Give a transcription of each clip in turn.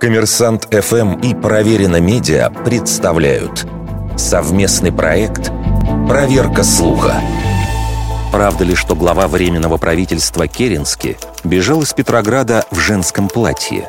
Коммерсант ФМ и Проверено медиа представляют совместный проект «Проверка слуха». Правда ли, что глава Временного правительства Керенский бежал из Петрограда в женском платье?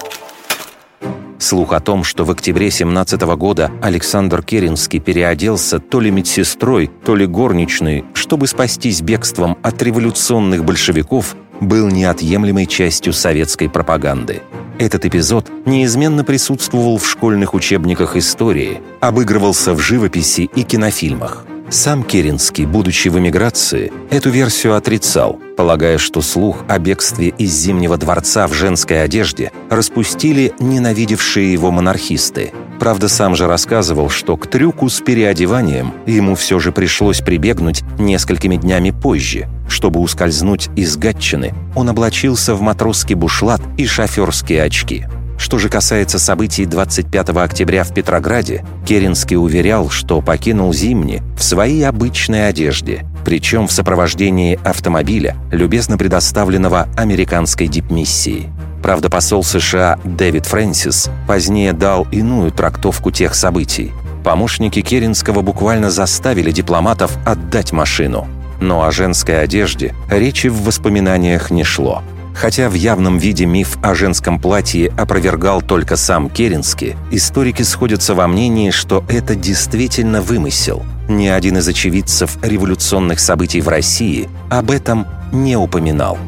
Слух о том, что в октябре 1917 года Александр Керенский переоделся то ли медсестрой, то ли горничной, чтобы спастись бегством от революционных большевиков, был неотъемлемой частью советской пропаганды. Этот эпизод неизменно присутствовал в школьных учебниках истории, обыгрывался в живописи и кинофильмах. Сам Керенский, будучи в эмиграции, эту версию отрицал, полагая, что слух о бегстве из Зимнего дворца в женской одежде распустили ненавидевшие его монархисты. Правда, сам же рассказывал, что к трюку с переодеванием ему все же пришлось прибегнуть несколькими днями позже. Чтобы ускользнуть из Гатчины, он облачился в матросский бушлат и шоферские очки. Что же касается событий 25 октября в Петрограде, Керенский уверял, что покинул Зимний в своей обычной одежде, причем в сопровождении автомобиля, любезно предоставленного американской дипмиссией. Правда, посол США Дэвид Фрэнсис позднее дал иную трактовку тех событий. Помощники Керенского буквально заставили дипломатов отдать машину. Но о женской одежде речи в воспоминаниях не шло. Хотя в явном виде миф о женском платье опровергал только сам Керенский, историки сходятся во мнении, что это действительно вымысел. Ни один из очевидцев революционных событий в России об этом не упоминал.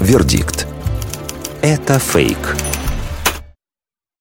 Вердикт. Это фейк.